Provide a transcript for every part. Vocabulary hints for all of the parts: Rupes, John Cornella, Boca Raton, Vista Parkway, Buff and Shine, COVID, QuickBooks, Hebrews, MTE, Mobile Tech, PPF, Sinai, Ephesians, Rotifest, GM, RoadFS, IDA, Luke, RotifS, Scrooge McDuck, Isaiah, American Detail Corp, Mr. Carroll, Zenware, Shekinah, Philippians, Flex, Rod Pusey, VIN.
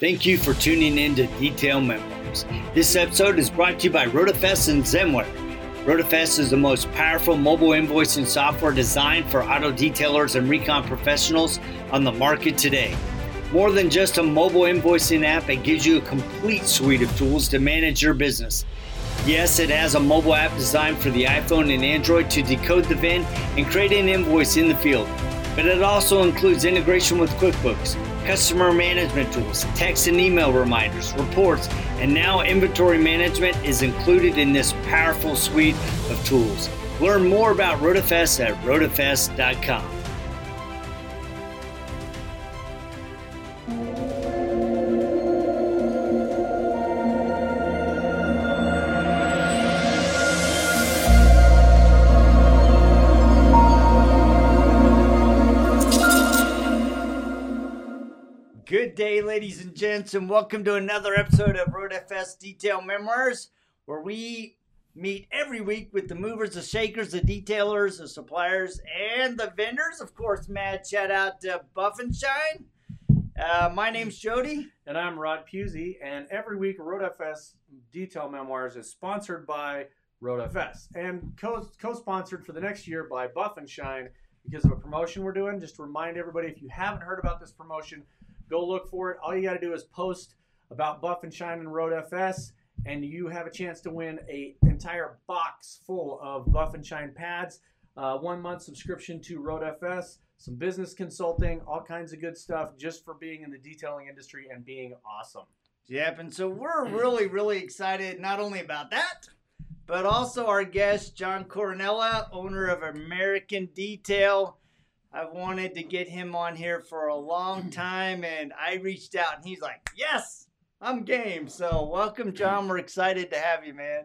Thank you for tuning in to Detail Memories. This episode is brought to you by RotifS and Zenware. RotifS is the most powerful mobile invoicing software designed for auto detailers and recon professionals on the market today. More than just a mobile invoicing app, it gives you a complete suite of tools to manage your business. Yes, it has a mobile app designed for the iPhone and Android to decode the VIN and create an invoice in the field. But it also includes integration with QuickBooks, customer management tools, text and email reminders, reports, and now inventory management is included in this powerful suite of tools. Learn more about RotifS at rotifs.com. Good day, ladies and gents, and welcome to another episode of RoadFS Detail Memoirs, where we meet every week with the movers, the shakers, the detailers, the suppliers, and the vendors. Of course, mad shout out to Buff and Shine. My name's Jody. And I'm Rod Pusey, and every week RoadFS Detail Memoirs is sponsored by RoadFS and co-sponsored for the next year by Buff and Shine because of a promotion we're doing. Just to remind everybody, if you haven't heard about this promotion, go look for it. All you got to do is post about Buff and Shine and RoadFS, and you have a chance to win an entire box full of Buff and Shine pads, 1 month subscription to RoadFS, some business consulting, all kinds of good stuff just for being in the detailing industry and being awesome. Yep, and so we're really, really excited not only about that, but also our guest, John Cornella, owner of American Detail. I've wanted to get him on here for a long time, and I reached out, and he's like, yes, I'm game. So welcome, John. We're excited to have you, man.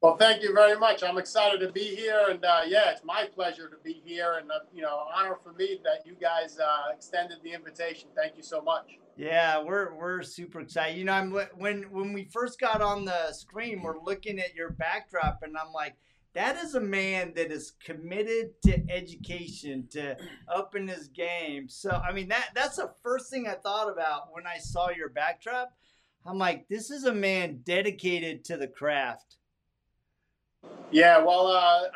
Well, thank you very much. I'm excited to be here, and it's my pleasure to be here, and honor for me that you guys extended the invitation. Thank you so much. Yeah, we're super excited. When we first got on the screen, we're looking at your backdrop, and I'm like, that is a man that is committed to education, to upping his game. So, that's the first thing I thought about when I saw your backdrop. I'm like, this is a man dedicated to the craft. Yeah, well,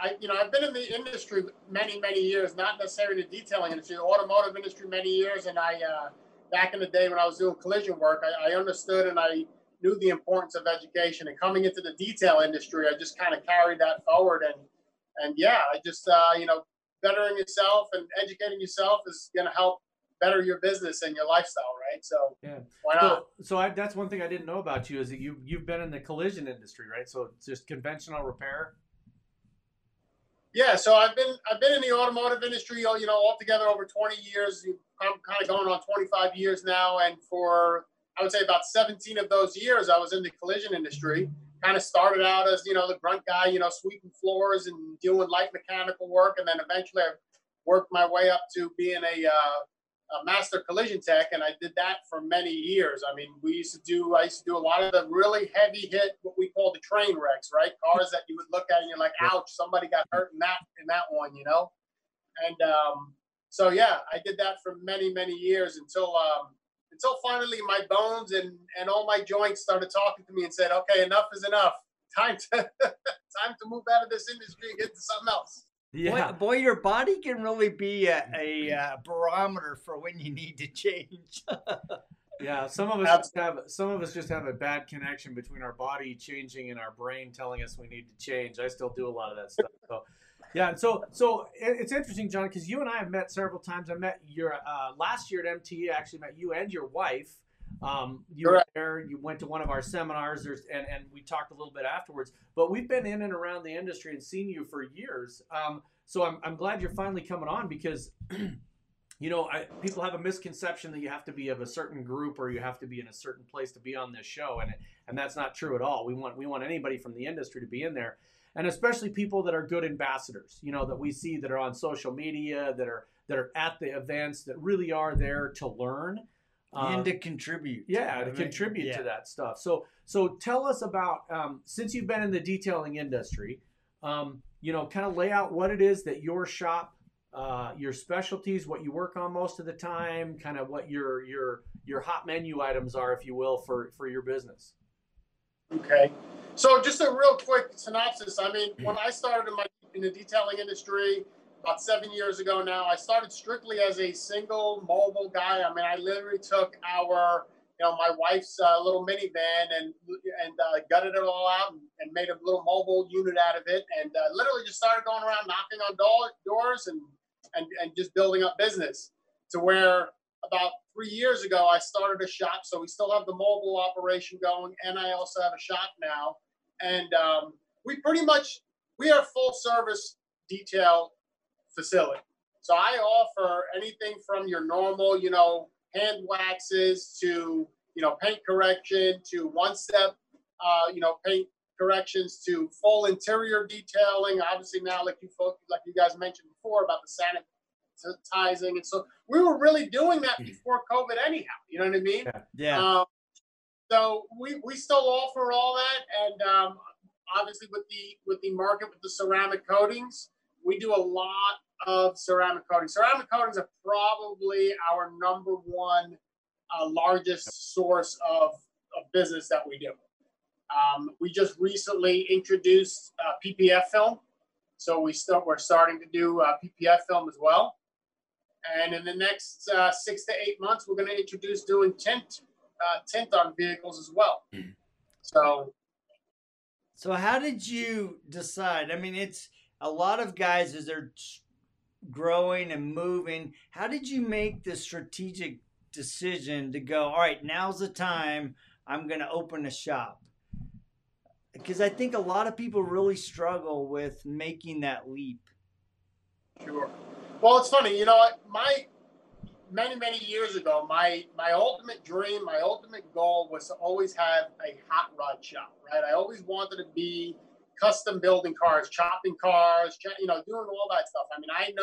I've been in the industry many, many years, not necessarily the detailing industry, the automotive industry many years. And I, back in the day when I was doing collision work, I understood and I knew the importance of education, and coming into the detail industry, I just kind of carried that forward. And bettering yourself and educating yourself is going to help better your business and your lifestyle, right? So yeah. Why not? So that's one thing I didn't know about you is that you've been in the collision industry, right? So it's just conventional repair. Yeah. So I've been in the automotive industry, altogether over 20 years. I'm kind of going on 25 years now. And for, I would say about 17 of those years, I was in the collision industry. Kind of started out as, the grunt guy, sweeping floors and doing light mechanical work. And then eventually I worked my way up to being a master collision tech. And I did that for many years. I used to do a lot of the really heavy hit, what we call the train wrecks, right? Cars that you would look at and you're like, ouch, somebody got hurt in that one, And I did that for many, many years until finally my bones and all my joints started talking to me and said, okay, enough is enough. Time to move out of this industry and get to something else. Yeah. Boy, your body can really be a barometer for when you need to change. Yeah, some of us just have a bad connection between our body changing and our brain telling us we need to change. I still do a lot of that stuff. So yeah, so it's interesting, John, because you and I have met several times. I met your last year at MTE. I actually met you and your wife. You Correct. Were there. You went to one of our seminars, and we talked a little bit afterwards. But we've been in and around the industry and seen you for years. So I'm glad you're finally coming on because, people have a misconception that you have to be of a certain group or you have to be in a certain place to be on this show, and that's not true at all. We want anybody from the industry to be in there. And especially people that are good ambassadors, that we see that are on social media, that are at the events, that really are there to learn and to contribute. Yeah, to contribute to that stuff. So tell us about since you've been in the detailing industry, kind of lay out what it is that your shop, your specialties, what you work on most of the time, kind of what your your hot menu items are, if you will, for your business. Okay. So just a real quick synopsis. I mean, when I started in the detailing industry about 7 years ago now, I started strictly as a single mobile guy. I mean, I literally took our, you know, my wife's little minivan and gutted it all out and made a little mobile unit out of it, and literally just started going around knocking on doors and just building up business to where about 3 years ago, I started a shop. So we still have the mobile operation going, and I also have a shop now. And we are full service detail facility. So I offer anything from your normal, you know, hand waxes to, you know, paint correction to one-step, you know, paint corrections to full interior detailing. Obviously now, like you guys mentioned before about the sanitizing, and so we were really doing that before COVID anyhow, you know what I mean? Yeah. So we still offer all that, and obviously with the market, with the ceramic coatings, we do a lot of ceramic coatings. Ceramic coatings are probably our number one largest source of business that we do. We just recently introduced PPF film. So we're starting to do PPF film as well. And in the next 6 to 8 months, we're going to introduce doing tint on vehicles as well. Mm-hmm. So how did you decide? I mean, it's a lot of guys as they're growing and moving. How did you make the strategic decision to go, all right, now's the time I'm going to open a shop? Because I think a lot of people really struggle with making that leap. Sure. Well, it's funny, you know, many years ago, my ultimate dream, my ultimate goal was to always have a hot rod shop, right? I always wanted to be custom building cars, chopping cars, you know, doing all that stuff. I mean,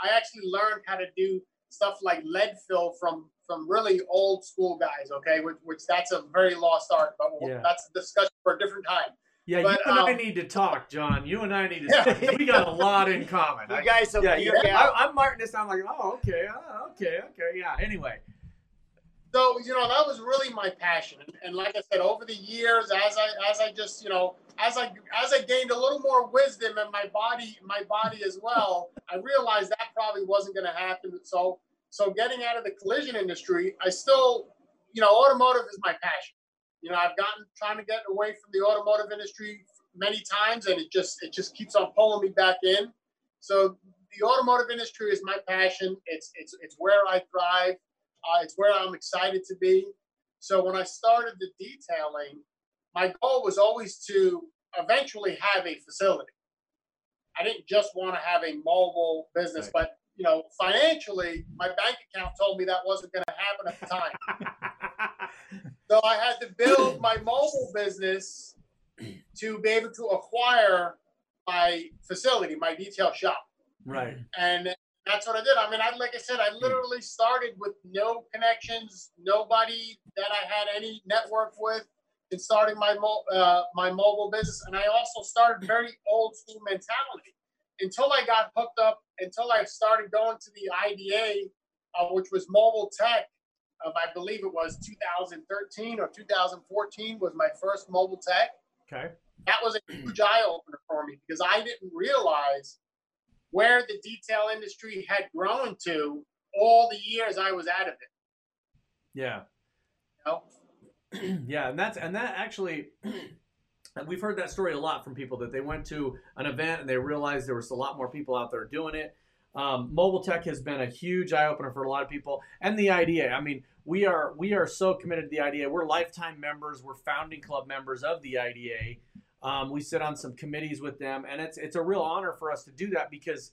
I actually learned how to do stuff like lead fill from really old school guys, okay? Which that's a very lost art, but yeah, that's a discussion for a different time. Yeah, but, you and I need to talk, John. You and I need to talk. We got a lot in common. You guys are I'm marking this down like, oh, okay. Yeah, anyway. So, you know, that was really my passion. And like I said, over the years, as I gained a little more wisdom in my body as well, I realized that probably wasn't going to happen. So getting out of the collision industry, I still, you know, automotive is my passion. You know, I've trying to get away from the automotive industry many times, and it just keeps on pulling me back in. So the automotive industry is my passion. It's where I thrive. It's where I'm excited to be. So when I started the detailing, my goal was always to eventually have a facility. I didn't just want to have a mobile business, right, but you know, financially, my bank account told me that wasn't going to happen at the time. So I had to build my mobile business to be able to acquire my facility, my detail shop. Right. And that's what I did. I mean, like I said, I literally started with no connections, nobody that I had any network with in starting my mobile business. And I also started very old school mentality. Until I got hooked up, until I started going to the IDA, which was Mobile Tech, I believe it was 2013 or 2014 was my first Mobile Tech. Okay. That was a huge eye-opener for me because I didn't realize where the detail industry had grown to all the years I was out of it. Yeah. You know? Yeah, and that actually... We've heard that story a lot from people that they went to an event and they realized there was a lot more people out there doing it. Mobile Tech has been a huge eye-opener for a lot of people. And the IDA, I mean, we are so committed to the IDA. We're lifetime members. We're founding club members of the IDA. We sit on some committees with them. And it's a real honor for us to do that because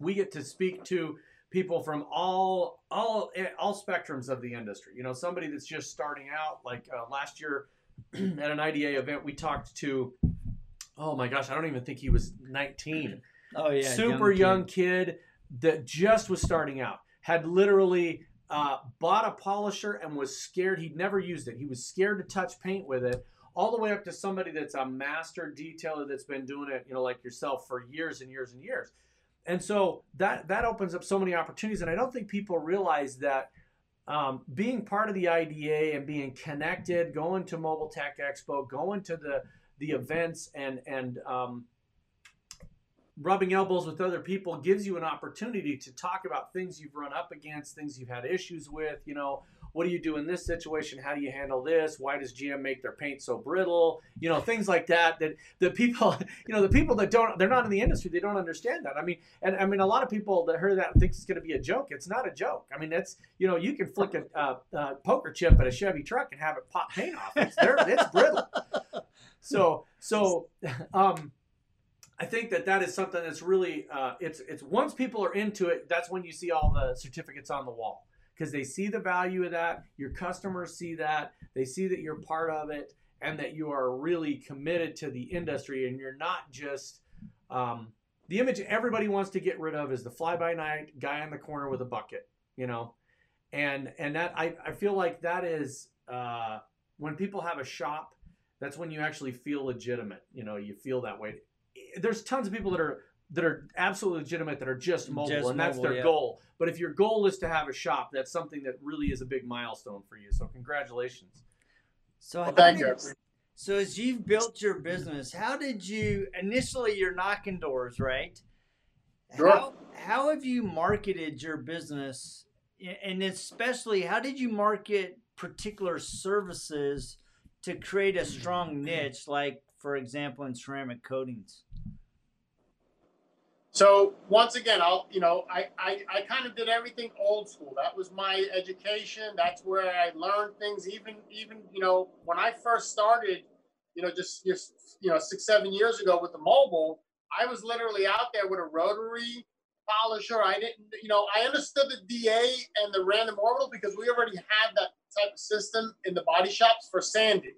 we get to speak to people from all spectrums of the industry. You know, somebody that's just starting out, like last year, at an IDA event, we talked to, oh my gosh, I don't even think he was 19. Oh yeah, super young kid that just was starting out. Had literally bought a polisher and was scared. He'd never used it. He was scared to touch paint with it. All the way up to somebody that's a master detailer that's been doing it, you know, like yourself for years and years and years. And so that opens up so many opportunities. And I don't think people realize that being part of the IDA and being connected, going to Mobile Tech Expo, going to the events and rubbing elbows with other people gives you an opportunity to talk about things you've run up against, things you've had issues with. You know, what do you do in this situation? How do you handle this? Why does GM make their paint so brittle? You know, things like that, that the people, you know, the people that don't, they're not in the industry, they don't understand that. I mean, and I mean, a lot of people that heard that think it's going to be a joke. It's not a joke. I mean, that's, you know, you can flick a poker chip at a Chevy truck and have it pop paint off. It's there, it's brittle. So I think that is something that's really, it's once people are into it, that's when you see all the certificates on the wall, because they see the value of that. Your customers see that. They see that you're part of it and that you are really committed to the industry, and you're not just the image everybody wants to get rid of is the fly-by-night guy on the corner with a bucket, you know, and that I feel like that is when people have a shop, that's when you actually feel legitimate. You know, you feel that way. There's tons of people that are absolutely legitimate, that are just mobile, and that's their goal. But if your goal is to have a shop, that's something that really is a big milestone for you. So congratulations. So thank you. So as you've built your business, how did you, initially you're knocking doors, right? Sure. How have you marketed your business? And especially, how did you market particular services to create a strong niche, like, for example, in ceramic coatings? So once again, I kind of did everything old school. That was my education. That's where I learned things. Even you know, when I first started, you know, just 6-7 years ago with the mobile, I was literally out there with a rotary polisher. I didn't, you know, I understood the DA and the random orbital because we already had that type of system in the body shops for sanding.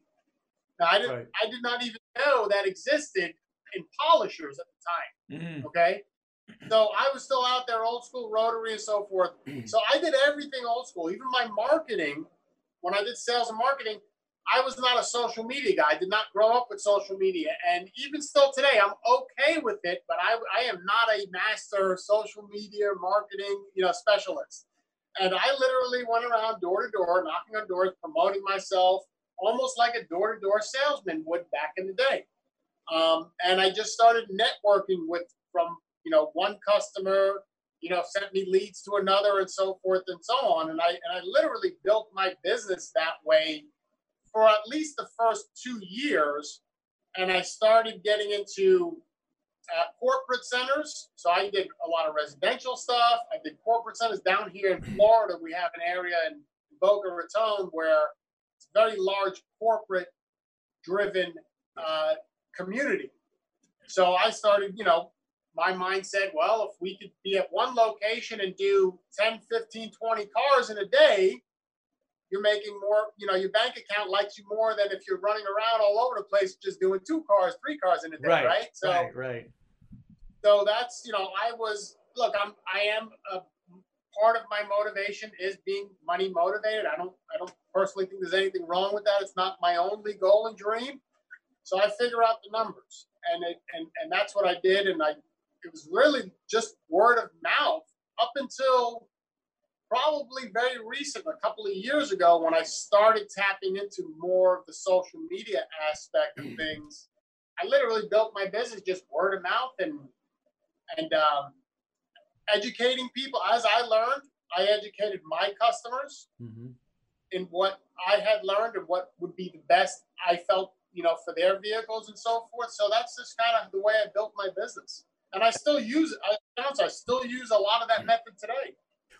Now, I did not even know that existed in polishers at the time. Mm-hmm. Okay, so I was still out there old school, rotary and so forth. So I did everything old school. Even my marketing, when I did sales and marketing, I was not a social media guy. I did not grow up with social media, and even still today, I'm okay with it. But I am not a master social media marketing, you know, specialist. And I literally went around door to door, knocking on doors, promoting myself, almost like a door-to-door salesman would back in the day. And I just started networking from one customer, you know, sent me leads to another and so forth and so on. And I literally built my business that way for at least the first 2 years. And I started getting into corporate centers. So I did a lot of residential stuff. I did corporate centers down here in Florida. We have an area in Boca Raton where it's a very large corporate-driven community. So I started, you know, my mind said, well, if we could be at one location and do 10, 15, 20 cars in a day, you're making more, you know, your bank account likes you more than if you're running around all over the place just doing 2 cars, 3 cars in a day, right? So, so that's, you know, I am a part of my motivation is being money motivated. I don't personally think there's anything wrong with that. It's not my only goal and dream. So I figure out the numbers, and that's what I did. And it was really just word of mouth up until probably very recent, a couple of years ago, when I started tapping into more of the social media aspect of things. I literally built my business just word of mouth and educating people. As I learned, I educated my customers in what I had learned and what would be the best I felt, you know, for their vehicles and so forth. So that's just kind of the way I built my business. And I still use it. I still use a lot of that method today.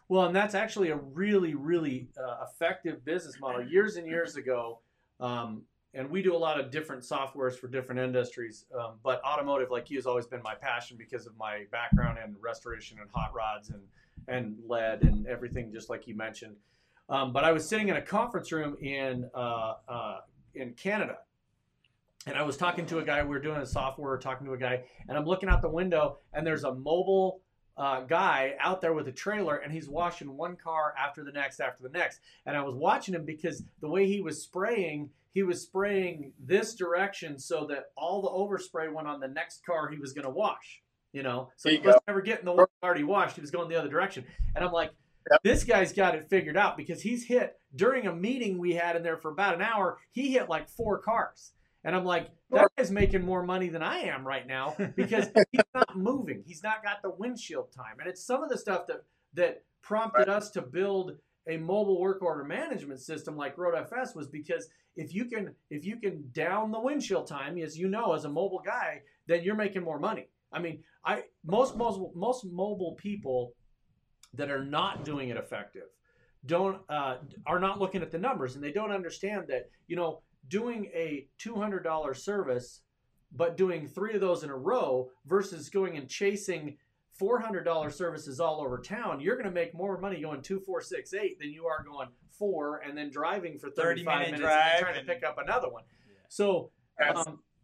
Well, and that's actually a really, really effective business model. Years and years ago, and we do a lot of different softwares for different industries, but automotive, like you, has always been my passion because of my background in restoration and hot rods and lead and everything, just like you mentioned. But I was sitting in a conference room in Canada, and I was talking to a guy. We were doing a software, talking to a guy, and I'm looking out the window, and there's a mobile guy out there with a trailer, and he's washing one car after the next. And I was watching him because the way he was spraying this direction so that all the overspray went on the next car he was going to wash. You know, so he was never getting the one already washed. He was going the other direction, and I'm like, Yep. This guy's got it figured out because he's hit, during a meeting we had in there for about an hour, he hit like 4 cars. And I'm like, that guy's making more money than I am right now because he's not moving. He's not got the windshield time. And it's some of the stuff that, prompted us to build a mobile work order management system like RoadFS was because if you can down the windshield time, as you know, as a mobile guy, then you're making more money. I mean, most mobile people that are not doing it effective are not looking at the numbers, and they don't understand that, you know, doing a $200 service, but doing 3 of those in a row versus going and chasing $400 services all over town, you're going to make more money going 2, 4, 6, 8 than you are going 4 and then driving for 35 minutes and trying to pick up another one. Yeah. So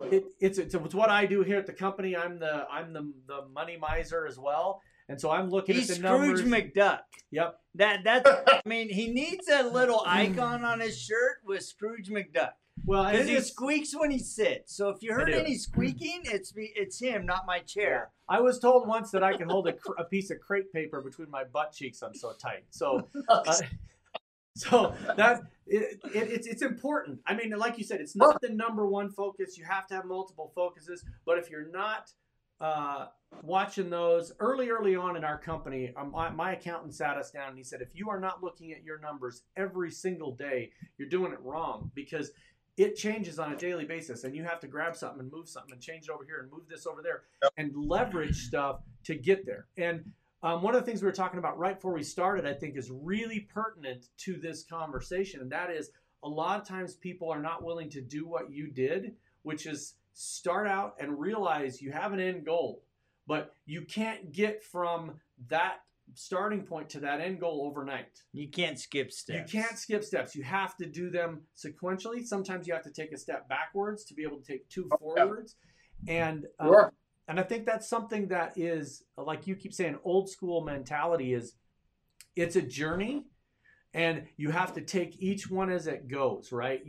it's what I do here at the company. I'm the money miser as well. And so I'm looking at the numbers. He's Scrooge McDuck. Yep. That's, I mean, he needs a little icon on his shirt with Scrooge McDuck. Well, because he squeaks when he sits. So if you heard any squeaking, it's him, not my chair. I was told once that I could hold a piece of crepe paper between my butt cheeks. I'm so tight. So, it's important. I mean, like you said, it's not the #1 focus. You have to have multiple focuses. But if you're not watching those early on in our company, my accountant sat us down and he said, if you are not looking at your numbers every single day, you're doing it wrong because it changes on a daily basis, and you have to grab something and move something and change it over here and move this over there and leverage stuff to get there. And one of the things we were talking about right before we started, I think, is really pertinent to this conversation, and that is a lot of times people are not willing to do what you did, which is start out and realize you have an end goal, but you can't get from that starting point to that end goal overnight. You can't skip steps. You can't skip steps. You have to do them sequentially. Sometimes you have to take a step backwards to be able to take 2 forwards. And and I think that's something that is, like you keep saying, old school mentality is it's a journey. And you have to take each one as it goes, right?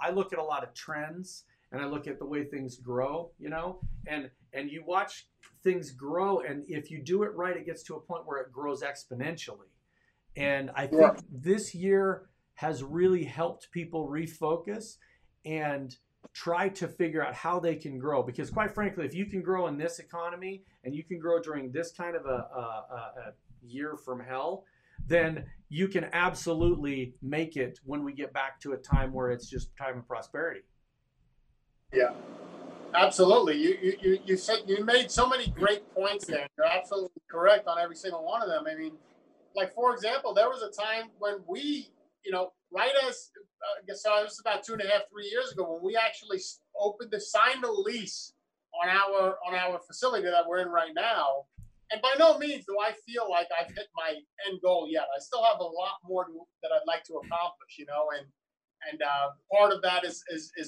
I look at a lot of trends. And I look at the way things grow, you know, and you watch things grow. And if you do it right, it gets to a point where it grows exponentially. And I think this year has really helped people refocus and try to figure out how they can grow. Because quite frankly, if you can grow in this economy and you can grow during this kind of a year from hell, then you can absolutely make it when we get back to a time where it's just time of prosperity. Yeah, absolutely. You said you made so many great points there. You're absolutely correct on every single one of them. I mean, like, for example, there was a time when we, you know, right as so it was about 2.5, 3 years ago when we actually signed a lease on our facility that we're in right now. And by no means do I feel like I've hit my end goal yet. I still have a lot more that I'd like to accomplish, you know. And part of that is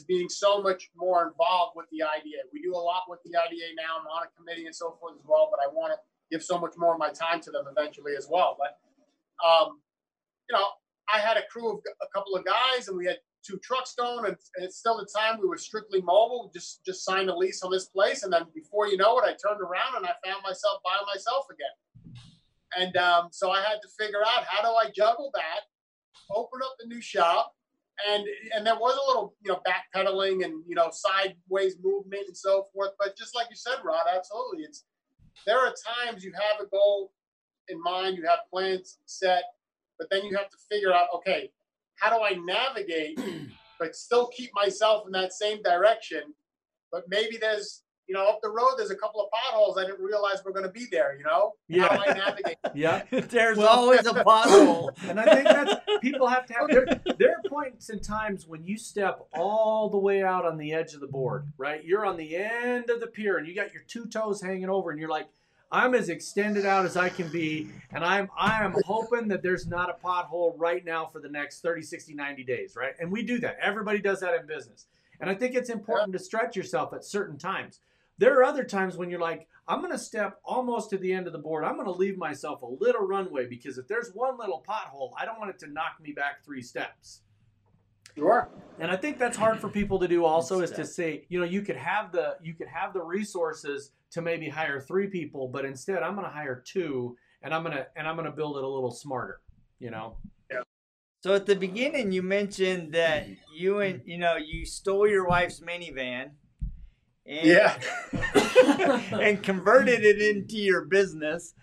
being so much more involved with the IDA. We do a lot with the IDA now. I'm on a committee and so forth as well, but I want to give so much more of my time to them eventually as well. But, you know, I had a crew of a couple of guys, and we had 2 trucks going, and it's still the time we were strictly mobile. Just signed a lease on this place, and then before you know it, I turned around and I found myself by myself again. And so I had to figure out, how do I juggle that, open up the new shop, and there was a little, you know, backpedaling and, you know, sideways movement and so forth. But just like you said, Rod, absolutely. There are times you have a goal in mind, you have plans set, but then you have to figure out, okay, how do I navigate but still keep myself in that same direction? But maybe there's, you know, up the road, there's a couple of potholes I didn't realize were going to be there, you know? Yeah. How do I navigate? Yeah. There's always a pothole. And I think that's, people have to have, there are points and times when you step all the way out on the edge of the board, right? You're on the end of the pier and you got your 2 toes hanging over and you're like, I'm as extended out as I can be. And I am hoping that there's not a pothole right now for the next 30, 60, 90 days, right? And we do that. Everybody does that in business. And I think it's important to stretch yourself at certain times. There are other times when you're like, I'm going to step almost to the end of the board. I'm going to leave myself a little runway because if there's one little pothole, I don't want it to knock me back 3 steps. Sure. And I think that's hard for people to do also is to say, you know, you could have the resources to maybe hire 3 people, but instead I'm going to hire 2 and I'm gonna build it a little smarter, you know. Yeah. So at the beginning, you mentioned that you stole your wife's minivan, and, yeah, and converted it into your business.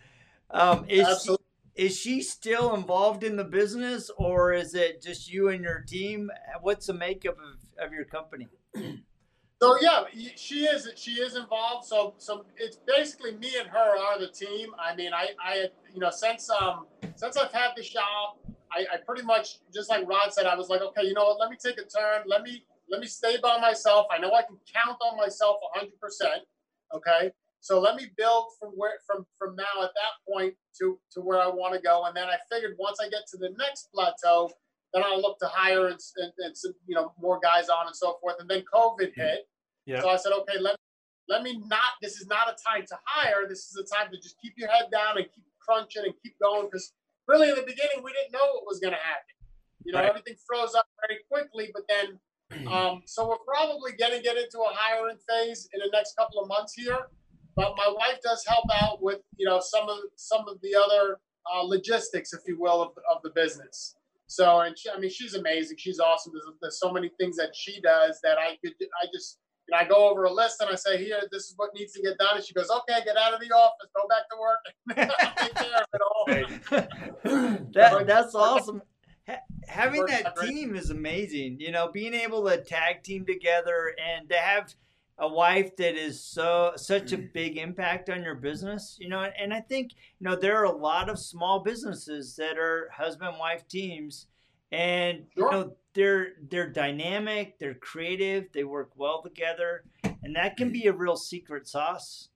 Is she still involved in the business, or is it just you and your team? What's the makeup of your company? So yeah, she is involved. So it's basically me and her are the team. I mean, since I've had the shop, I pretty much, just like Rod said, I was like, okay, you know what? Let me take a turn. Let me stay by myself. I know I can count on myself 100%. Okay. So let me build from now at that point to where I want to go, and then I figured once I get to the next plateau, then I'll look to hire and you know, more guys on and so forth. And then COVID hit, yeah. So I said, okay, let me not. This is not a time to hire. This is a time to just keep your head down and keep crunching and keep going, because really in the beginning we didn't know what was going to happen. You know, right. Everything froze up very quickly, but then so we're probably going to get into a hiring phase in the next couple of months here. But my wife does help out with, you know, some of the other logistics, if you will, of the business. So, and she, I mean, she's amazing. She's awesome. There's so many things that she does that I just, you know, I go over a list and I say, here, this is what needs to get done. And she goes, okay, get out of the office, go back to work. I'll take care of it all. That's awesome. Having that team is amazing. You know, being able to tag team together and to have a wife that is such a big impact on your business, you know. And I think, you know, there are a lot of small businesses that are husband-wife teams, and sure, you know, they're dynamic, they're creative, they work well together, and that can be a real secret sauce.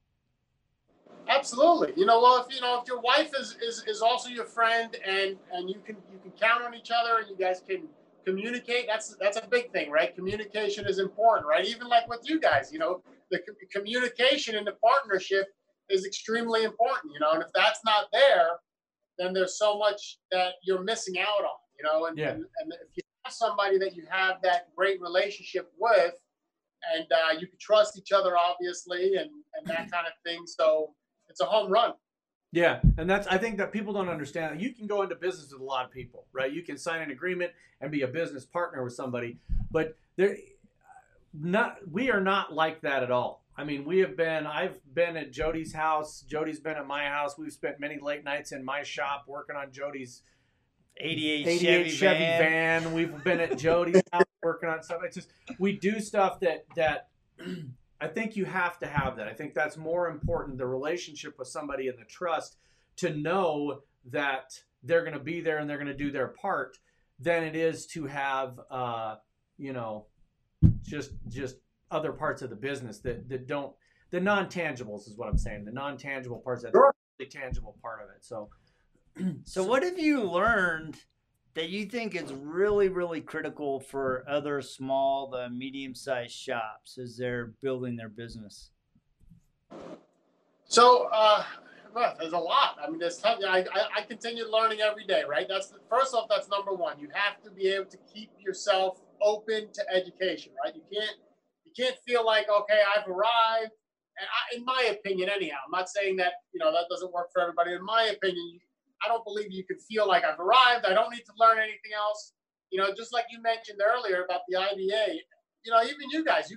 Absolutely. You know, well, if your wife is also your friend, and you can count on each other, and you guys can communicate. That's a big thing, right? Communication is important, right? Even like with you guys, you know, the communication in the partnership is extremely important, you know. And if that's not there, then there's so much that you're missing out on, you know. And yeah, and if you have somebody that you have that great relationship with, and you can trust each other, obviously, and that kind of thing. So it's a home run. Yeah, and that's, I think that people don't understand. You can go into business with a lot of people, right? You can sign an agreement and be a business partner with somebody, but we are not like that at all. I mean, I've been at Jody's house. Jody's been at my house. We've spent many late nights in my shop working on Jody's 88 Chevy van. We've been at Jody's house working on stuff. It's just, we do stuff that I think you have to have that. I think that's more important, the relationship with somebody and the trust to know that they're going to be there and they're going to do their part, than it is to have, you know, just other parts of the business that don't, the non-tangibles is what I'm saying. The non-tangible parts, that's the tangible part of it. So what have you learned that you think is really, really critical for other small to medium-sized shops as they're building their business? So there's a lot. I mean, there's tons. I continue learning every day, right? First off, that's number one. You have to be able to keep yourself open to education, right? You can't feel like, okay, I've arrived. And in my opinion, anyhow, I'm not saying that, you know, that doesn't work for everybody. In my opinion, I don't believe you can feel like I've arrived. I don't need to learn anything else. You know, just like you mentioned earlier about the IDA, you know, even you guys,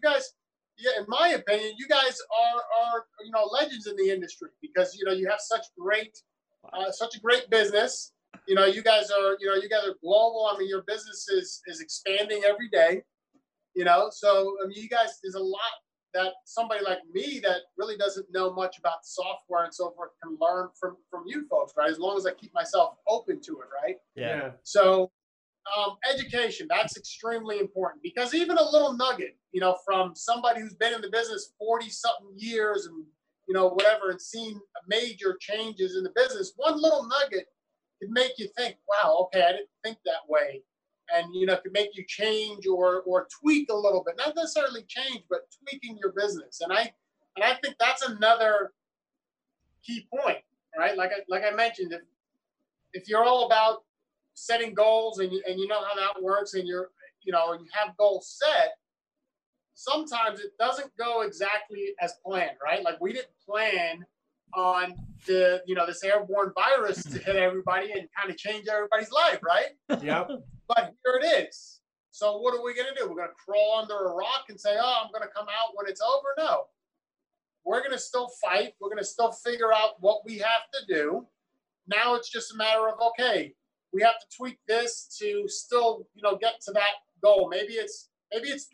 yeah, in my opinion, you guys are, you know, legends in the industry, because, you know, you have such a great business. You know, you guys are global. I mean, your business is expanding every day, you know. So, I mean, you guys, there's a lot that somebody like me that really doesn't know much about software and so forth can learn from you folks, right? As long as I keep myself open to it, right? Yeah. So education, that's extremely important, because even a little nugget, you know, from somebody who's been in the business 40-something years and, you know, whatever, and seen major changes in the business, one little nugget could make you think, wow, okay, I didn't think that way. And, you know, it can make you change or tweak a little bit, not necessarily change, but tweaking your business. And I think that's another key point, right? Like I mentioned, if you're all about setting goals and you know how that works, and you're, you know, you have goals set, sometimes it doesn't go exactly as planned, right? Like we didn't plan on the, you know, this airborne virus to hit everybody and kind of change everybody's life, right? Yep. But here it is. So what are we going to do? We're going to crawl under a rock and say, oh, I'm going to come out when it's over? No. We're going to still fight. We're going to still figure out what we have to do. Now it's just a matter of, okay, we have to tweak this to still, you know, get to that goal. Maybe it's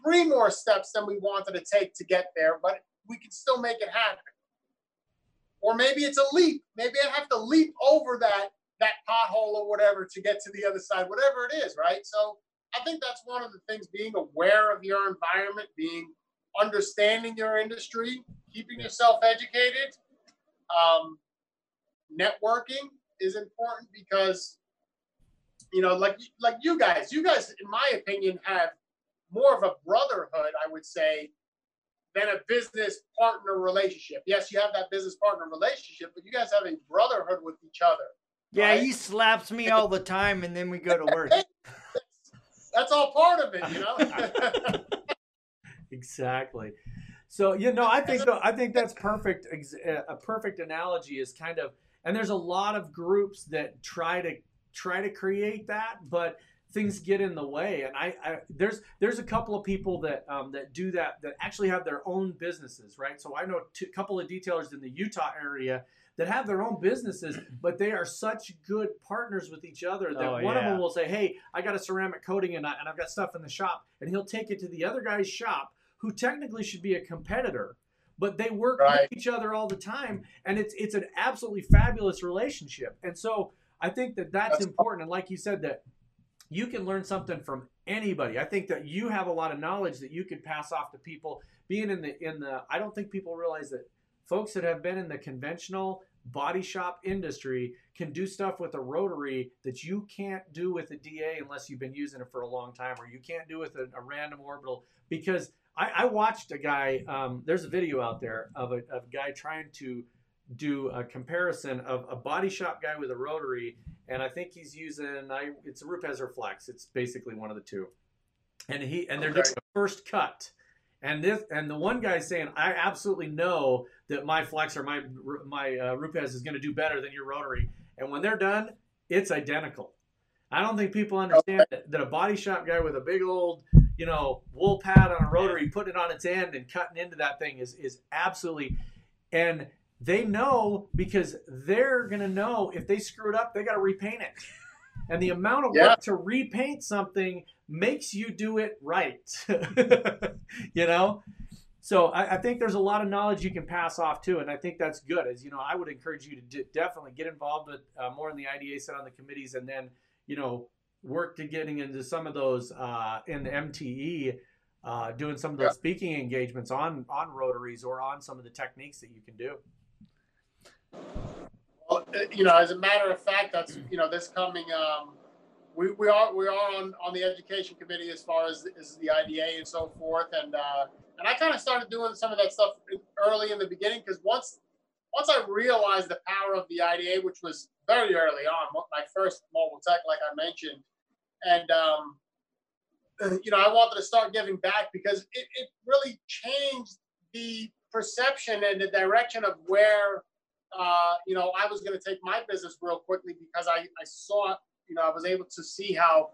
3 more steps than we wanted to take to get there, but we can still make it happen. Or maybe it's a leap. Maybe I have to leap over that pothole or whatever to get to the other side, whatever it is, right? So I think that's one of the things, being aware of your environment, understanding your industry, keeping yourself educated. Networking is important because, you know, like you guys, in my opinion, have more of a brotherhood, I would say, than a business partner relationship. Yes, you have that business partner relationship, but you guys have a brotherhood with each other. Yeah, right? He slaps me all the time, and then we go to work. That's all part of it, you know? Exactly. So, you know, I think that's perfect. A perfect analogy is kind of, and there's a lot of groups that try to create that, but things get in the way. And there's a couple of people that that do that actually have their own businesses, right? So I know a couple of detailers in the Utah area that have their own businesses, but they are such good partners with each other that one of them will say, hey, I got a ceramic coating and I've got stuff in the shop, and he'll take it to the other guy's shop, who technically should be a competitor, but they work with each other all the time, and it's an absolutely fabulous relationship. And so I think that's important. And like you said, that you can learn something from anybody. I think that you have a lot of knowledge that you could pass off to people. Being in the, I don't think people realize that folks that have been in the conventional body shop industry can do stuff with a rotary that you can't do with a DA unless you've been using it for a long time, or you can't do with a random orbital. Because I watched a guy, there's a video out there of a guy trying to do a comparison of a body shop guy with a rotary, and I think he's using, it's a Rupes or Flex. It's basically one of the two. And they're doing a first cut. And the one guy's saying, I absolutely know that my Flex or my Rupes is going to do better than your rotary. And when they're done, it's identical. I don't think people understand that a body shop guy with a big old, you know, wool pad on a rotary, putting it on its end and cutting into that thing is absolutely, and they know, because they're going to know if they screw it up, they got to repaint it. And the amount of work to repaint something makes you do it right. You know? So I think there's a lot of knowledge you can pass off too, and I think that's good. As you know, I would encourage you to definitely get involved with more in the IDA side, on the committees, and then, you know, work to getting into some of those in the MTE, doing some of those speaking engagements on rotaries or on some of the techniques that you can do. Well, you know, as a matter of fact, that's, you know, this coming. We are on the education committee as far as the IDA and so forth, and I kind of started doing some of that stuff early in the beginning, because once I realized the power of the IDA, which was very early on, my first Mobile Tech, like I mentioned. And, you know, I wanted to start giving back, because it really changed the perception and the direction of where, you know, I was going to take my business real quickly, because I saw, you know, I was able to see how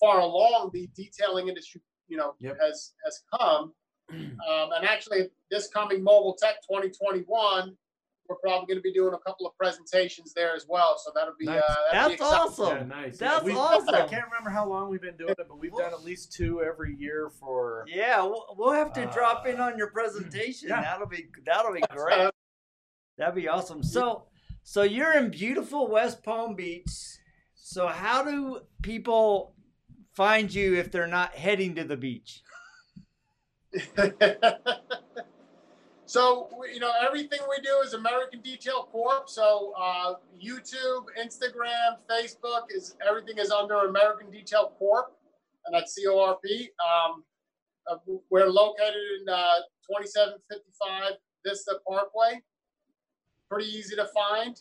far along the detailing industry, you know, has come. And actually, this coming Mobile Tech 2021, we're probably going to be doing a couple of presentations there as well. So that'll be nice. That's be awesome. Yeah, nice. That's awesome. I can't remember how long we've been doing it, but we've done at least 2 every year for. Yeah, we'll have to drop in on your presentation. Yeah. That'll be great. That'd be awesome. So you're in beautiful West Palm Beach. So how do people find you if they're not heading to the beach? So, you know, everything we do is American Detail Corp. So YouTube, Instagram, Facebook, everything is under American Detail Corp, and that's C-O-R-P. We're located in 2755 Vista Parkway. Pretty easy to find.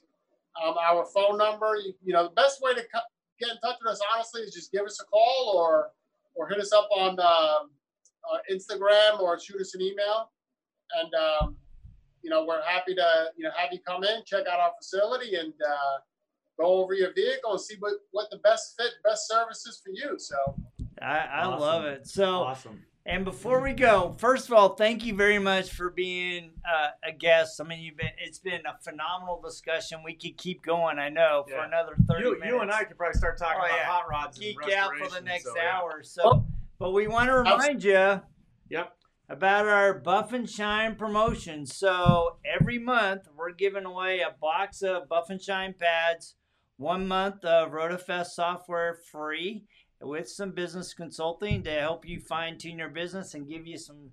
Our phone number, you know, the best way to get in touch with us, honestly, is just give us a call or hit us up on Instagram, or shoot us an email. And we're happy to, have you come in, check out our facility, and go over your vehicle and see what the best fit, best services for you. So I awesome. Love it. So awesome. And before we go, first of all, thank you very much for being a guest. I mean, it's been a phenomenal discussion. We could keep going, I know, for another 30 minutes. You and I could probably start talking about hot rods and restoration. Geek out for the next hour. So, but we want to remind you about our Buff and Shine promotion. So every month we're giving away a box of Buff and Shine pads, 1 month of Rotifest software free, with some business consulting to help you fine tune your business and give you some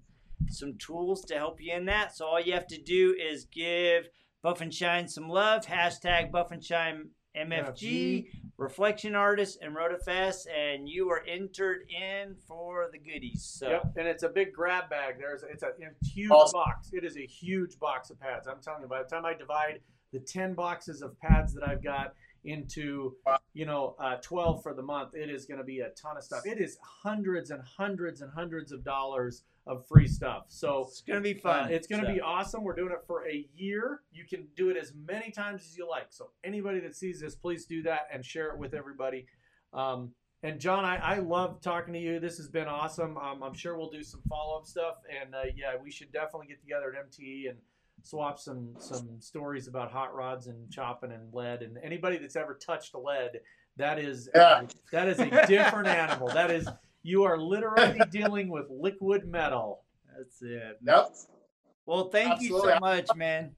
tools to help you in that. So all you have to do is give Buff and Shine some love, hashtag Buff and Shine MFG, Reflection Artist, and RoadFS, and you are entered in for the goodies. So. Yep, and it's a big grab bag. It's a huge box. It is a huge box of pads. I'm telling you, by the time I divide the 10 boxes of pads that I've got into 12 for the month, it is going to be a ton of stuff. It is hundreds and hundreds and hundreds of dollars of free stuff. So it's going to be fun. It's going to be awesome. We're doing it for a year. You can do it as many times as you like. So anybody that sees this, please do that and share it with everybody. And John, I love talking to you. This has been awesome. I'm sure we'll do some follow-up stuff, and we should definitely get together at MTE and swap some stories about hot rods and chopping and lead. And anybody that's ever touched lead, that is a different animal. That is, you are literally dealing with liquid metal. That's it. Yep. Well, thank you so much, man.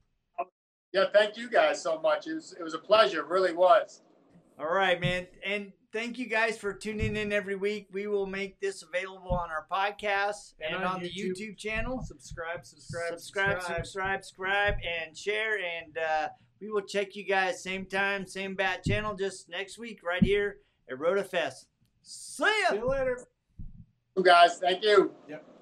Yeah, thank you guys so much. It was a pleasure. It really was. All right, man. And thank you guys for tuning in every week. We will make this available on our podcast and on the YouTube channel. Subscribe, and share. And we will check you guys same time, same bat channel, just next week right here at RoadFest. See ya. See you later. You guys, thank you. Yep.